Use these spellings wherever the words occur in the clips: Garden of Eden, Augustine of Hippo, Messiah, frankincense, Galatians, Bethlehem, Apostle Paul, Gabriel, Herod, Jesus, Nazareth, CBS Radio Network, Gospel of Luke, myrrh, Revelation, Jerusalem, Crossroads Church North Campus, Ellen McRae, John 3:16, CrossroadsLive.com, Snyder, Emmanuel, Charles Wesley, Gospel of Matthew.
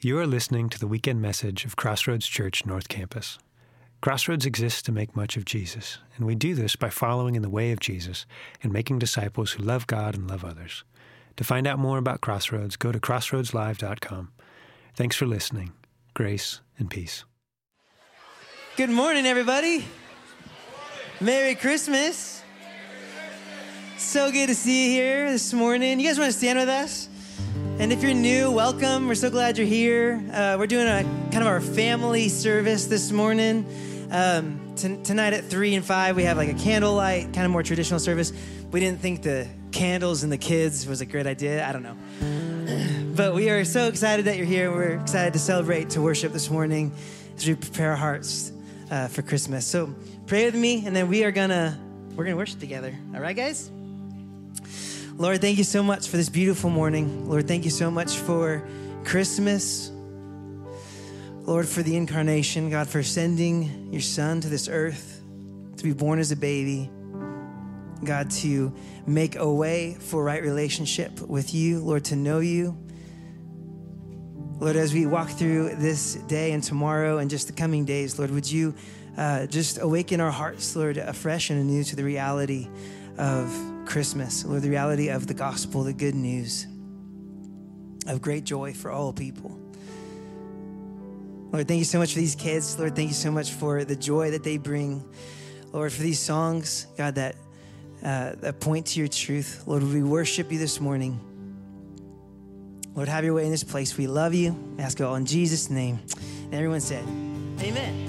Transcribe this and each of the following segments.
You are listening to the weekend message of Crossroads Church North Campus. Crossroads exists to make much of Jesus, and we do this by following in the way of Jesus and making disciples who love God and love others. To find out more about Crossroads, go to CrossroadsLive.com. Thanks for listening. Grace and peace. Good morning, everybody. Merry Christmas. So good to see you here this morning. You guys want to stand with us? And if you're new, welcome. We're so glad you're here. We're doing a kind of our family service this morning. Tonight at 3 and 5, we have like a candlelight, kind of more traditional service. We didn't think the candles and the kids was a great idea. I don't know. But we are so excited that you're here. We're excited to celebrate, to worship this morning as we prepare our hearts for Christmas. So pray with me, and then we're gonna worship together. All right, guys? Lord, thank you so much for this beautiful morning. Lord, thank you so much for Christmas. Lord, for the incarnation. God, for sending your son to this earth to be born as a baby. God, to make a way for right relationship with you. Lord, to know you. Lord, as we walk through this day and tomorrow and just the coming days, Lord, would you just awaken our hearts, Lord, afresh and anew to the reality of Christmas, Lord, the reality of the gospel, the good news of great joy for all people. Lord, thank you so much for these kids. Lord, thank you so much for the joy that they bring. Lord, for these songs, God, that point to your truth. Lord, we worship you this morning. Lord, have your way in this place. We love you. We ask it all in Jesus' name. And everyone said, amen.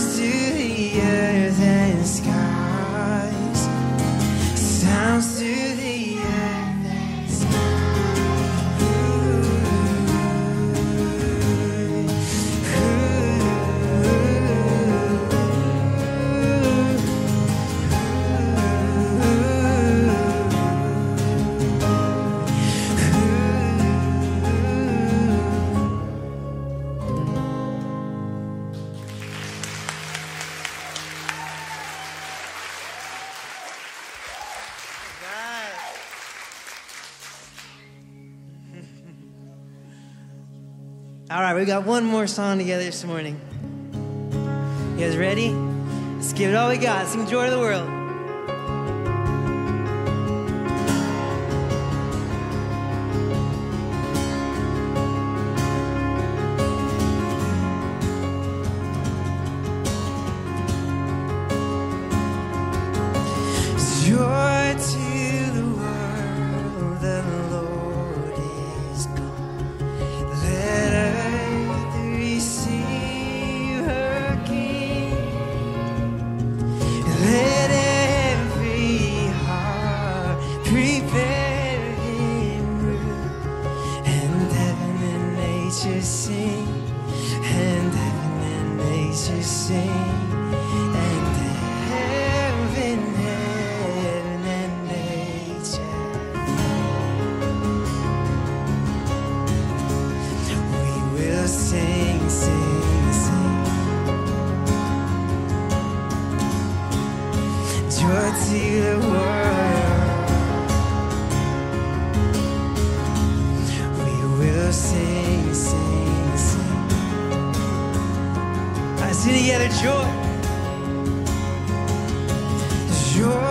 sounds to the earth and skies, sounds to the earth and skies. All right, we got one more song together this morning. You guys ready? Let's give it all we got. Sing Joy to the World. Joy.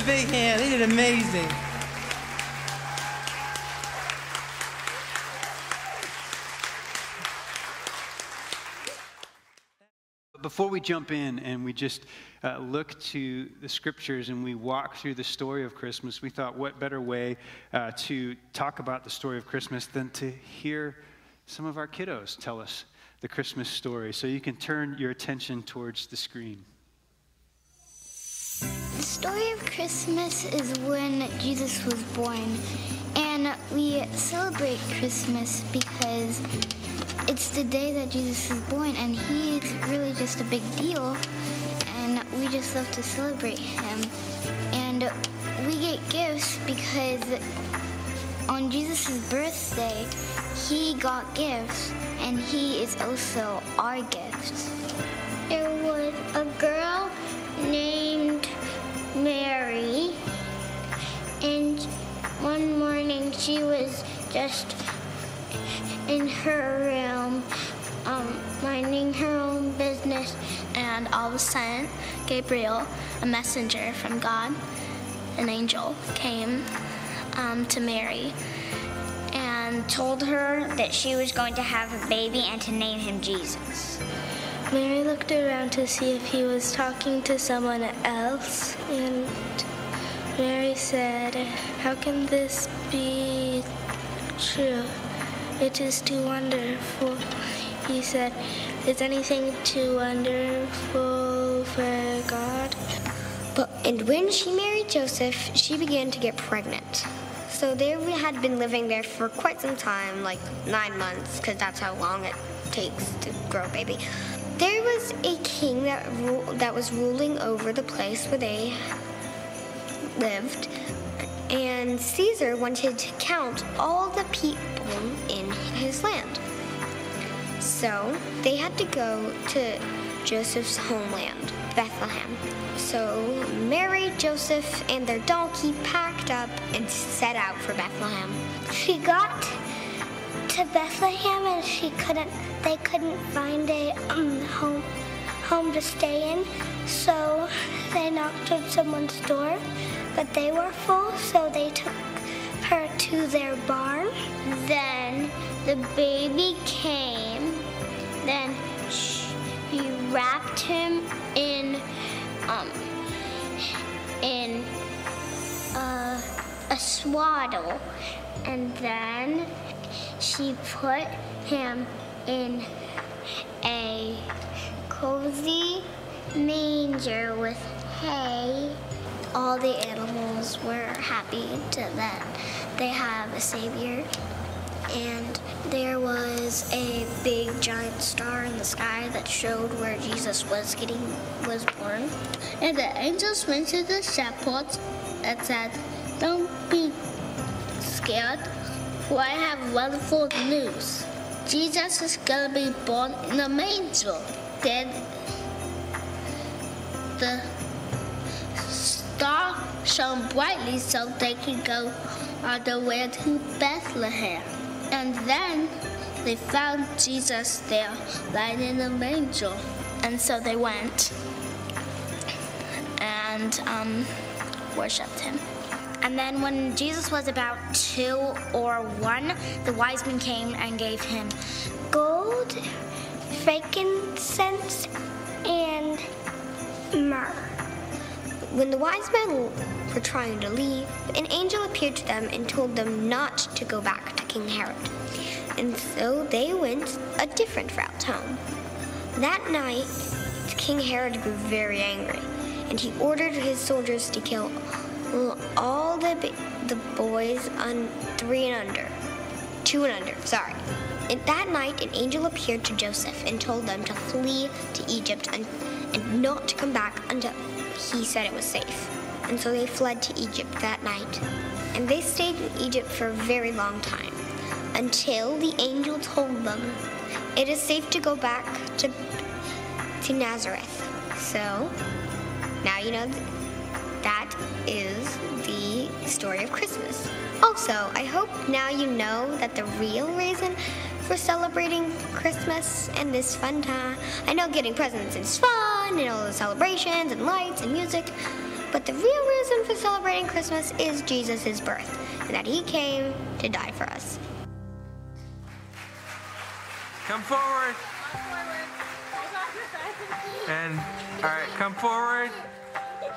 a big hand. They did amazing. Before we jump in and we just look to the scriptures and we walk through the story of Christmas, we thought what better way to talk about the story of Christmas than to hear some of our kiddos tell us the Christmas story. So you can turn your attention towards the screen. The story of Christmas is when Jesus was born, and we celebrate Christmas because it's the day that Jesus was born, and he's really just a big deal, and we just love to celebrate him. And we get gifts because on Jesus' birthday, he got gifts, and he is also our gift. There was a girl named Mary, and one morning she was just in her room, minding her own business, and all of a sudden, Gabriel, a messenger from God, an angel, came to Mary and told her that she was going to have a baby and to name him Jesus. Mary looked around to see if he was talking to someone else, and Mary said, "How can this be true? It is too wonderful." He said, "Is anything too wonderful for God?" And when she married Joseph, she began to get pregnant. So they had been living there for quite some time, like 9 months, because that's how long it takes to grow a baby. There was a king that was ruling over the place where they lived, and Caesar wanted to count all the people in his land. So they had to go to Joseph's homeland, Bethlehem. So Mary, Joseph, and their donkey packed up and set out for Bethlehem. She got to Bethlehem and they couldn't find a home to stay in, so they knocked on someone's door. But they were full, so they took her to their barn. Then the baby came. Then we wrapped him in a swaddle, and then she put him in a cozy manger with hay. All the animals were happy that they have a savior. And there was a big giant star in the sky that showed where Jesus was born. And the angels went to the shepherds and said, "Don't be scared, for I have wonderful news. Jesus is going to be born in a manger." Then the star shone brightly so they could go on their way to Bethlehem. And then they found Jesus there, lying in a manger. And so they went and worshipped him. And then when Jesus was about 2 or 1, the wise men came and gave him gold, frankincense, and myrrh. When the wise men were trying to leave, an angel appeared to them and told them not to go back to King Herod. And so they went a different route home. That night, King Herod grew very angry, and he ordered his soldiers to kill all the boys 2 and under. And that night, an angel appeared to Joseph and told them to flee to Egypt and not to come back until he said it was safe. And so they fled to Egypt that night. And they stayed in Egypt for a very long time, until the angel told them, "It is safe to go back to Nazareth." So now you know that is the story of Christmas. Also, I hope now you know that the real reason for celebrating Christmas and this fun time, I know getting presents is fun, and all the celebrations and lights and music, But the real reason for celebrating Christmas is Jesus' birth, and that he came to die for us. Come forward. And, all right, come forward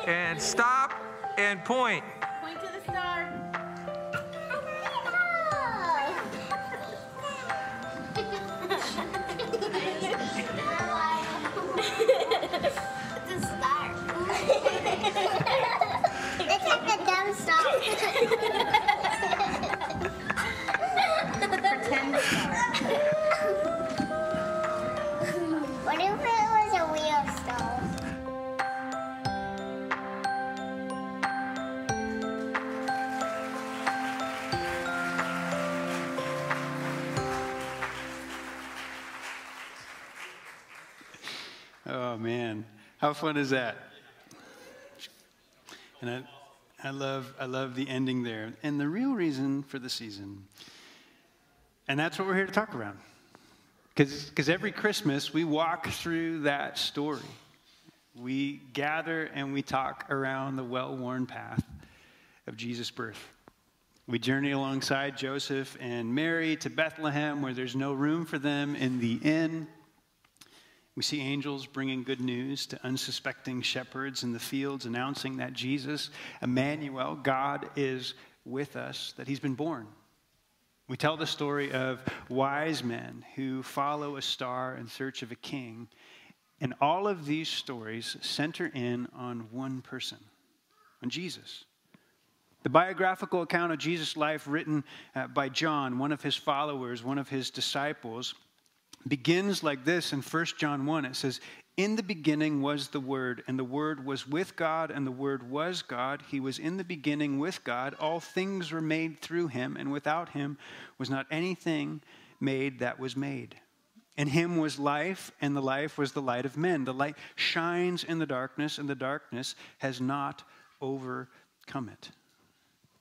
and stop and point. Point to the star. Oh, man. How fun is that? And I love the ending there. And the real reason for the season. And that's what we're here to talk around. Because every Christmas, we walk through that story. We gather and we talk around the well-worn path of Jesus' birth. We journey alongside Joseph and Mary to Bethlehem, where there's no room for them in the inn. We see angels bringing good news to unsuspecting shepherds in the fields, announcing that Jesus, Emmanuel, God is with us, that he's been born. We tell the story of wise men who follow a star in search of a king. And all of these stories center in on one person, on Jesus. The biographical account of Jesus' life written by John, one of his followers, one of his disciples, begins like this in 1 John 1. It says, "In the beginning was the Word, and the Word was with God, and the Word was God. He was in the beginning with God. All things were made through him, and without him was not anything made that was made. In him was life, and the life was the light of men. The light shines in the darkness, and the darkness has not overcome it."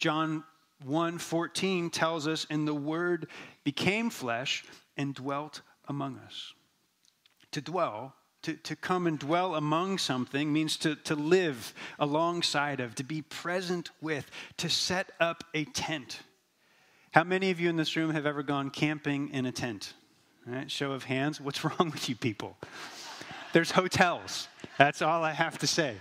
John 1:14 tells us, "And the Word became flesh and dwelt among us." To dwell, to come and dwell among something means to live alongside of, to be present with, to set up a tent. How many of you in this room have ever gone camping in a tent? All right, show of hands. What's wrong with you people? There's hotels. That's all I have to say.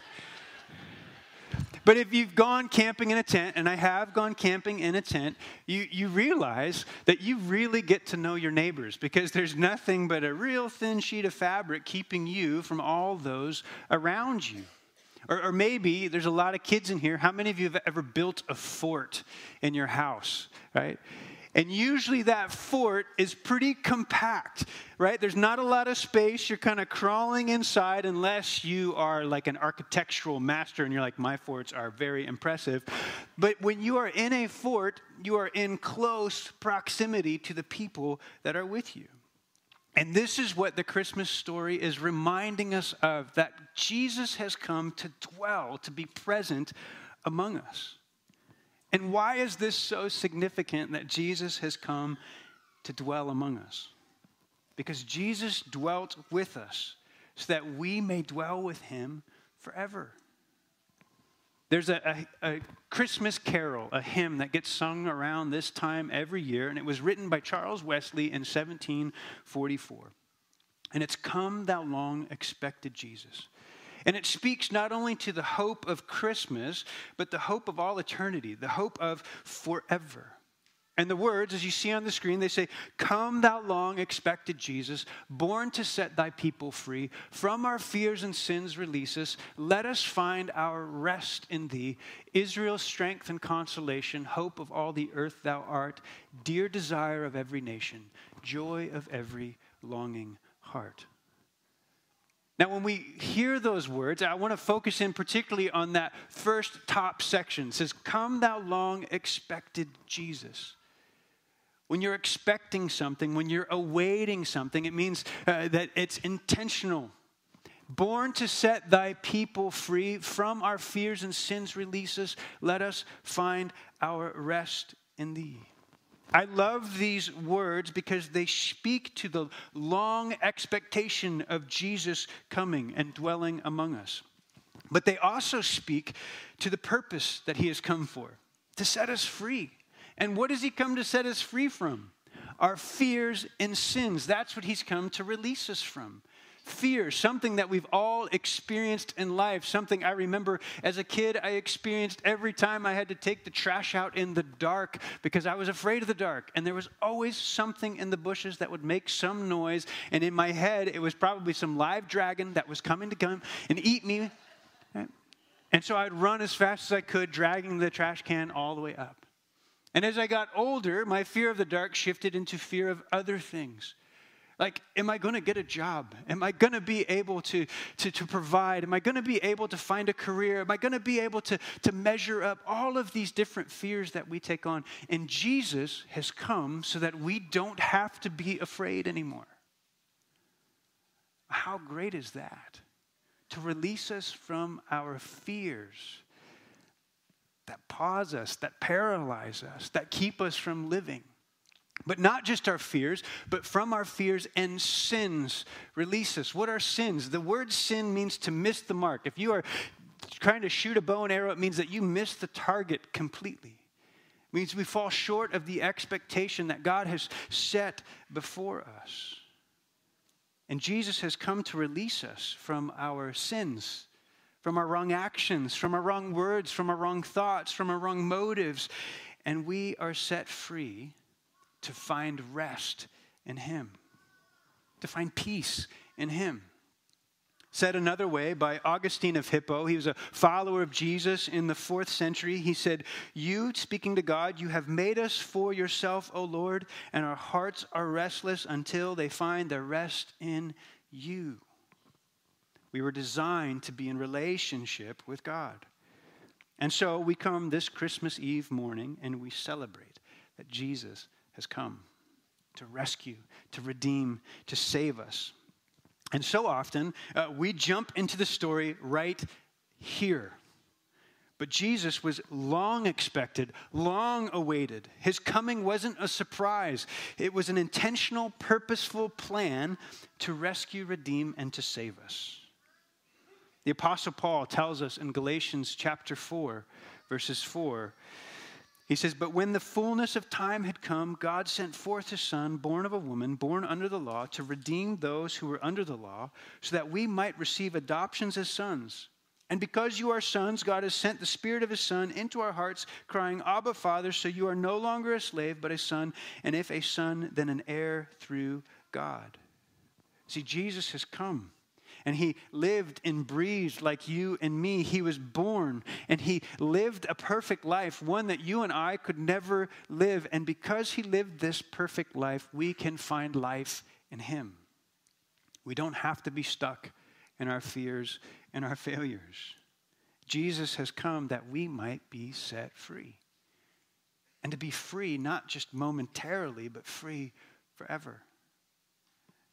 But if you've gone camping in a tent, and I have gone camping in a tent, you realize that you really get to know your neighbors, because there's nothing but a real thin sheet of fabric keeping you from all those around you. Or maybe there's a lot of kids in here. How many of you have ever built a fort in your house, right? And usually that fort is pretty compact, right? There's not a lot of space. You're kind of crawling inside unless you are like an architectural master and you're like, my forts are very impressive. But when you are in a fort, you are in close proximity to the people that are with you. And this is what the Christmas story is reminding us of, that Jesus has come to dwell, to be present among us. And why is this so significant that Jesus has come to dwell among us? Because Jesus dwelt with us so that we may dwell with him forever. There's a Christmas carol, a hymn that gets sung around this time every year, and it was written by Charles Wesley in 1744. And it's "Come Thou Long Expected Jesus." And it speaks not only to the hope of Christmas, but the hope of all eternity, the hope of forever. And the words, as you see on the screen, they say, "Come thou long expected Jesus, born to set thy people free. From our fears and sins release us. Let us find our rest in thee. Israel's strength and consolation, hope of all the earth thou art. Dear desire of every nation, joy of every longing heart." Now, when we hear those words, I want to focus in particularly on that first top section. It says, "Come thou long expected Jesus." When you're expecting something, when you're awaiting something, it means that it's intentional. "Born to set thy people free, from our fears and sins release us. Let us find our rest in thee." I love these words because they speak to the long expectation of Jesus coming and dwelling among us. But they also speak to the purpose that he has come for, to set us free. And what does he come to set us free from? Our fears and sins. That's what he's come to release us from. Fear, something that we've all experienced in life, something I remember as a kid I experienced every time I had to take the trash out in the dark because I was afraid of the dark. And there was always something in the bushes that would make some noise. And in my head, it was probably some live dragon that was coming to come and eat me. And so I'd run as fast as I could, dragging the trash can all the way up. And as I got older, my fear of the dark shifted into fear of other things. Like, am I going to get a job? Am I going to be able to provide? Am I going to be able to find a career? Am I going to be able to measure up? All of these different fears that we take on. And Jesus has come so that we don't have to be afraid anymore. How great is that? To release us from our fears that pause us, that paralyze us, that keep us from living. But not just our fears, but from our fears and sins release us. What are sins? The word sin means to miss the mark. If you are trying to shoot a bow and arrow, it means that you miss the target completely. It means we fall short of the expectation that God has set before us. And Jesus has come to release us from our sins, from our wrong actions, from our wrong words, from our wrong thoughts, from our wrong motives. And we are set free to find rest in him, to find peace in him. Said another way by Augustine of Hippo, he was a follower of Jesus in the 4th century. He said, "You," speaking to God, "you have made us for yourself, O Lord, and our hearts are restless until they find their rest in you." We were designed to be in relationship with God. And so we come this Christmas Eve morning and we celebrate that Jesus has come to rescue, to redeem, to save us. And so often, we jump into the story right here. But Jesus was long expected, long awaited. His coming wasn't a surprise. It was an intentional, purposeful plan to rescue, redeem, and to save us. The Apostle Paul tells us in Galatians chapter 4, verses 4, he says, "But when the fullness of time had come, God sent forth his Son, born of a woman, born under the law, to redeem those who were under the law, so that we might receive adoptions as sons. And because you are sons, God has sent the Spirit of his Son into our hearts, crying, 'Abba, Father,' so you are no longer a slave, but a son, and if a son, then an heir through God." See, Jesus has come. And he lived and breathed like you and me. He was born and he lived a perfect life, one that you and I could never live. And because he lived this perfect life, we can find life in him. We don't have to be stuck in our fears and our failures. Jesus has come that we might be set free. And to be free, not just momentarily, but free forever.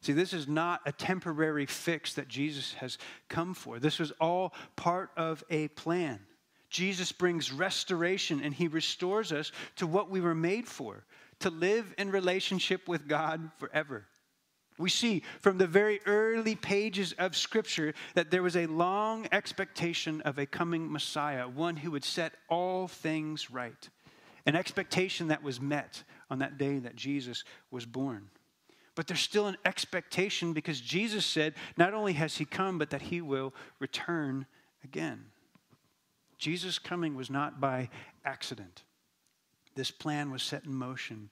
See, this is not a temporary fix that Jesus has come for. This was all part of a plan. Jesus brings restoration and he restores us to what we were made for, to live in relationship with God forever. We see from the very early pages of Scripture that there was a long expectation of a coming Messiah, one who would set all things right, an expectation that was met on that day that Jesus was born. But there's still an expectation because Jesus said not only has he come, but that he will return again. Jesus' coming was not by accident. This plan was set in motion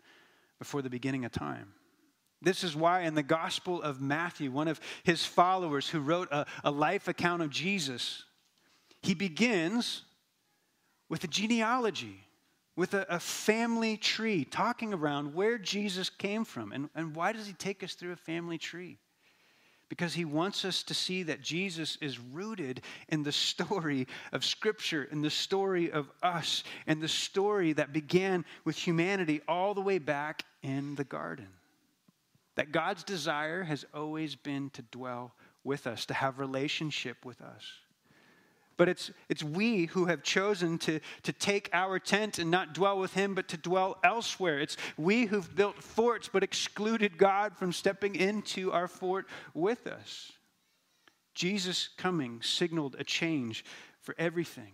before the beginning of time. This is why in the Gospel of Matthew, one of his followers who wrote a life account of Jesus, he begins with a genealogy, with a family tree, talking around where Jesus came from. And why does he take us through a family tree? Because he wants us to see that Jesus is rooted in the story of Scripture, in the story of us, and the story that began with humanity all the way back in the garden. That God's desire has always been to dwell with us, to have relationship with us. But it's we who have chosen to take our tent and not dwell with him, but to dwell elsewhere. It's we who've built forts but excluded God from stepping into our fort with us. Jesus' coming signaled a change for everything,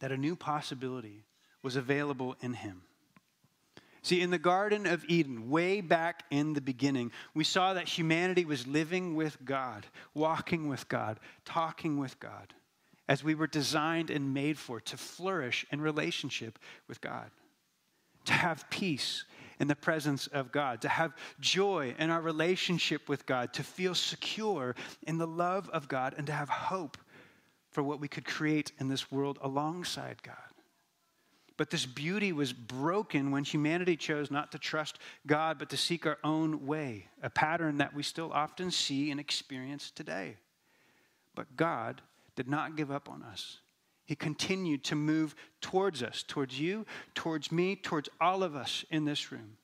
that a new possibility was available in him. See, in the Garden of Eden, way back in the beginning, we saw that humanity was living with God, walking with God, talking with God, as we were designed and made for, to flourish in relationship with God, to have peace in the presence of God, to have joy in our relationship with God, to feel secure in the love of God, and to have hope for what we could create in this world alongside God. But this beauty was broken when humanity chose not to trust God, but to seek our own way, a pattern that we still often see and experience today. But God did not give up on us. He continued to move towards us, towards you, towards me, towards all of us in this room.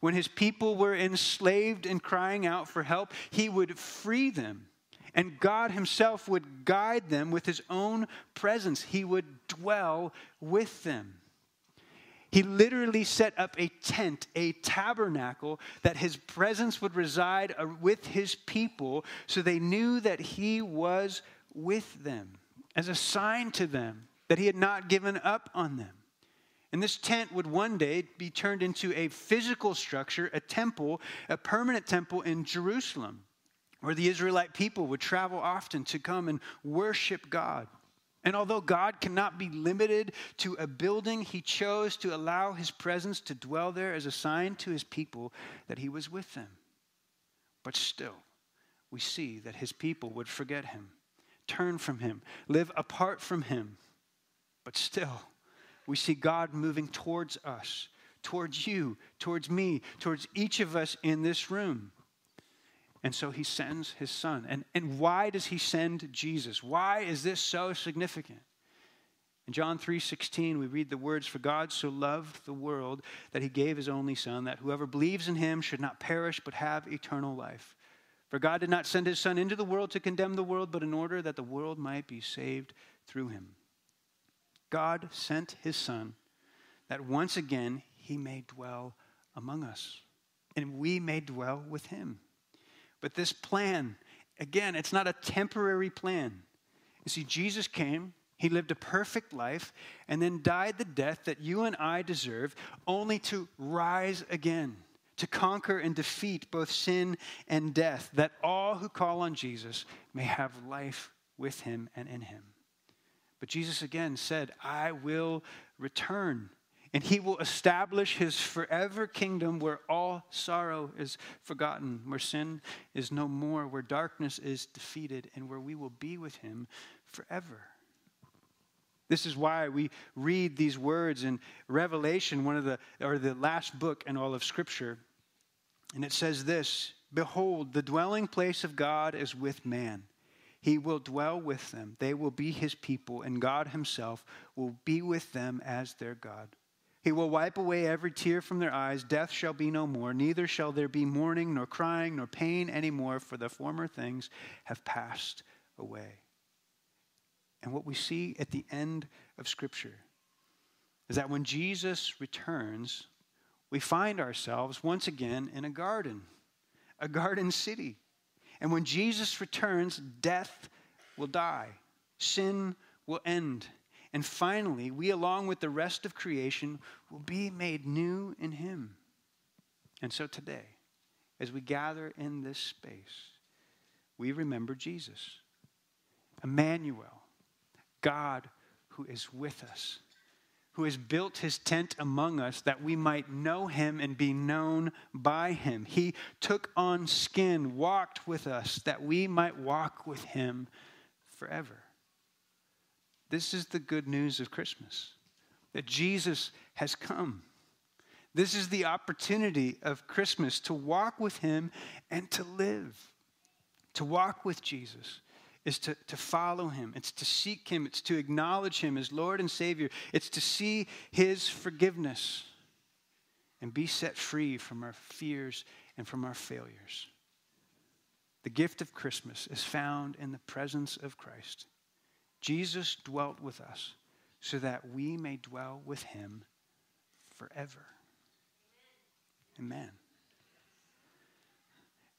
When his people were enslaved and crying out for help, he would free them. And God himself would guide them with his own presence. He would dwell with them. He literally set up a tent, a tabernacle, that his presence would reside with his people, so they knew that he was with them, as a sign to them that he had not given up on them. And this tent would one day be turned into a physical structure, a temple, a permanent temple in Jerusalem, where the Israelite people would travel often to come and worship God. And although God cannot be limited to a building, he chose to allow his presence to dwell there as a sign to his people that he was with them. But still, we see that his people would forget him, turn from him, live apart from him. But still, we see God moving towards us, towards you, towards me, towards each of us in this room. And so he sends his son. And why does he send Jesus? Why is this so significant? In John 3:16, we read the words, "For God so loved the world that he gave his only son, that whoever believes in him should not perish but have eternal life. For God did not send his son into the world to condemn the world, but in order that the world might be saved through him." God sent his son that once again he may dwell among us and we may dwell with him. But this plan, again, it's not a temporary plan. You see, Jesus came, he lived a perfect life, and then died the death that you and I deserve, only to rise again, to conquer and defeat both sin and death, that all who call on Jesus may have life with him and in him. But Jesus again said, "I will return," and he will establish his forever kingdom where all sorrow is forgotten, where sin is no more, where darkness is defeated, and where we will be with him forever. This is why we read these words in Revelation, the last book in all of Scripture. And it says this, "Behold, the dwelling place of God is with man. He will dwell with them. They will be his people, and God himself will be with them as their God. He will wipe away every tear from their eyes. Death shall be no more. Neither shall there be mourning, nor crying, nor pain anymore, for the former things have passed away." And what we see at the end of Scripture is that when Jesus returns, we find ourselves once again in a garden city. And when Jesus returns, death will die. Sin will end. And finally, we, along with the rest of creation, will be made new in him. And so today, as we gather in this space, we remember Jesus, Emmanuel, God who is with us, who has built his tent among us that we might know him and be known by him. He took on skin, walked with us, that we might walk with him forever. This is the good news of Christmas, that Jesus has come. This is the opportunity of Christmas, to walk with him and to live. To walk with Jesus is to follow him. It's to seek him. It's to acknowledge him as Lord and Savior. It's to see his forgiveness and be set free from our fears and from our failures. The gift of Christmas is found in the presence of Christ. Jesus dwelt with us so that we may dwell with him forever. Amen.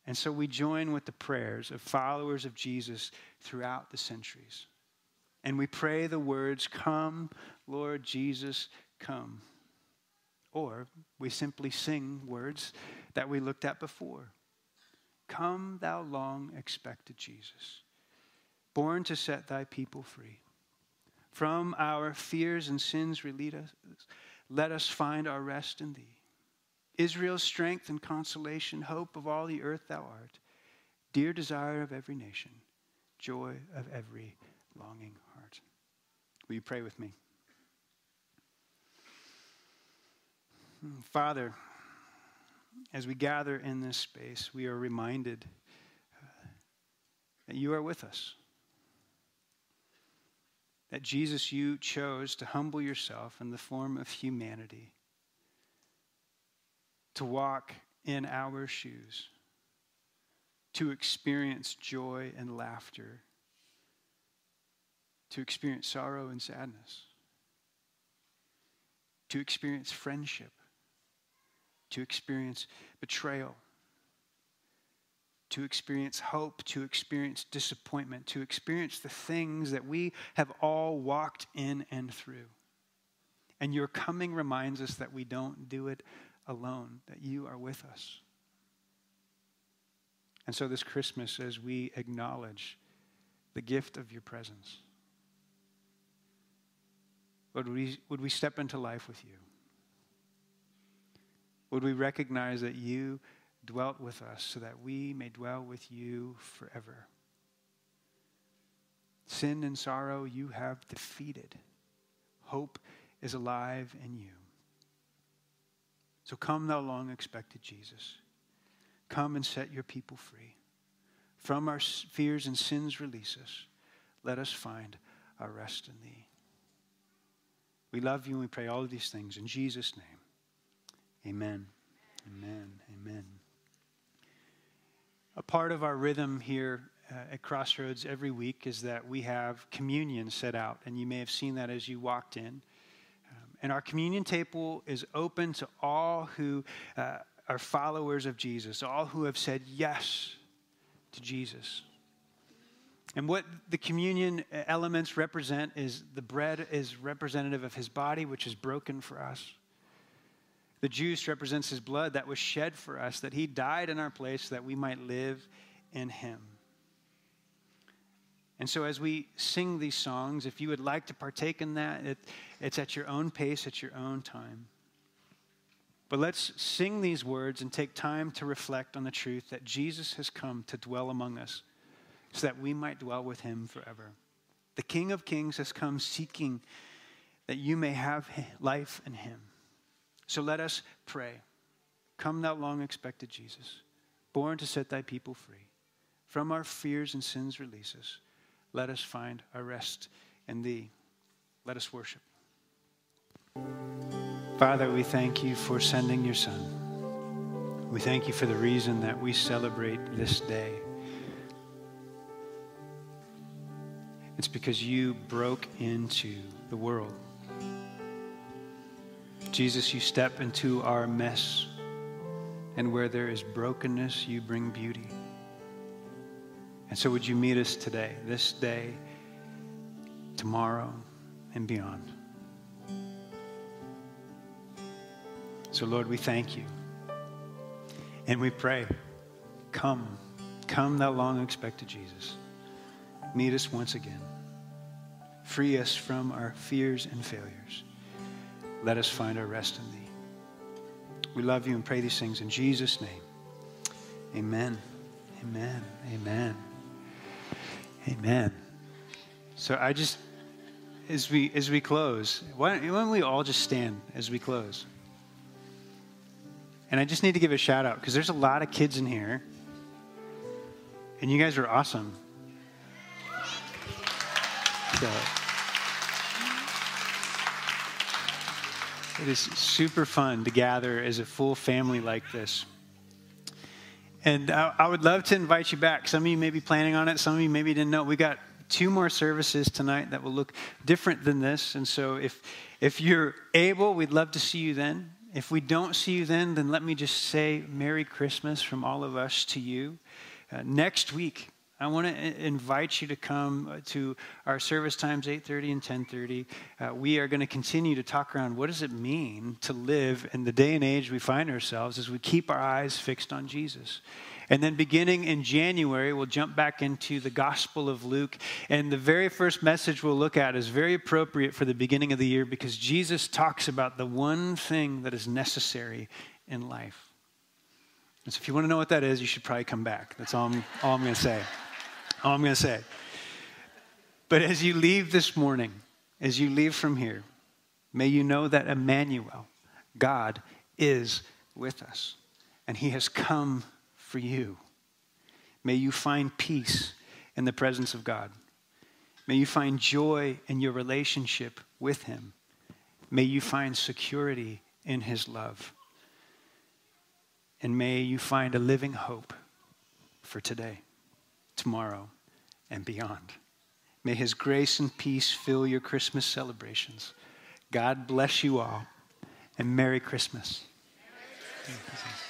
And so we join with the prayers of followers of Jesus throughout the centuries. And we pray the words, "Come, Lord Jesus, come." Or we simply sing words that we looked at before. "Come, thou long expected Jesus, born to set thy people free. From our fears and sins let us find our rest in thee. Israel's strength and consolation, hope of all the earth thou art, dear desire of every nation, joy of every longing heart." Will you pray with me? Father, as we gather in this space, we are reminded that you are with us. That Jesus, you chose to humble yourself in the form of humanity, to walk in our shoes, to experience joy and laughter, to experience sorrow and sadness, to experience friendship, to experience betrayal, to experience hope, to experience disappointment, to experience the things that we have all walked in and through. And your coming reminds us that we don't do it alone, that you are with us. And so this Christmas, as we acknowledge the gift of your presence, would we step into life with you? Would we recognize that you dwelt with us so that we may dwell with you forever? Sin and sorrow you have defeated. Hope is alive in you. So come, thou long expected Jesus. Come and set your people free. From our fears and sins release us. Let us find our rest in thee. We love you and we pray all of these things in Jesus' name. Amen. Amen. Amen. A part of our rhythm here at Crossroads every week is that we have communion set out, and you may have seen that as you walked in. And our communion table is open to all who are followers of Jesus, all who have said yes to Jesus. And what the communion elements represent is the bread is representative of his body, which is broken for us. The juice represents his blood that was shed for us, that he died in our place, that we might live in him. And so as we sing these songs, if you would like to partake in that, it's at your own pace, at your own time. But let's sing these words and take time to reflect on the truth that Jesus has come to dwell among us so that we might dwell with him forever. The King of Kings has come seeking that you may have life in him. So let us pray. Come, thou long expected Jesus, born to set thy people free. From our fears and sins release us. Let us find our rest in thee. Let us worship. Father, we thank you for sending your Son. We thank you for the reason that we celebrate this day. It's because you broke into the world. Jesus, you step into our mess, and where there is brokenness, you bring beauty. And so would you meet us today, this day, tomorrow, and beyond. So, Lord, we thank you, and we pray, come, come thou long expected Jesus. Meet us once again. Free us from our fears and failures. Let us find our rest in thee. We love you and pray these things in Jesus' name. Amen. Amen. Amen. Amen. So I just, as we close, why don't we all just stand as we close? And I just need to give a shout out because there's a lot of kids in here. And you guys are awesome. So it is super fun to gather as a full family like this. And I would love to invite you back. Some of you may be planning on it. Some of you maybe didn't know. We got 2 more services tonight that will look different than this. And so if you're able, we'd love to see you then. If we don't see you then let me just say Merry Christmas from all of us to you. Next week, I want to invite you to come to our service times, 8:30 and 10:30. We are going to continue to talk around what does it mean to live in the day and age we find ourselves as we keep our eyes fixed on Jesus. And then beginning in January, we'll jump back into the Gospel of Luke. And the very first message we'll look at is very appropriate for the beginning of the year because Jesus talks about the one thing that is necessary in life. And so if you want to know what that is, you should probably come back. That's all I'm going to say. All I'm going to say. But as you leave this morning, as you leave from here, may you know that Emmanuel, God, is with us. And he has come for you. May you find peace in the presence of God. May you find joy in your relationship with him. May you find security in his love. And may you find a living hope for today, tomorrow, and beyond. May his grace and peace fill your Christmas celebrations. God bless you all, and Merry Christmas. Merry Christmas.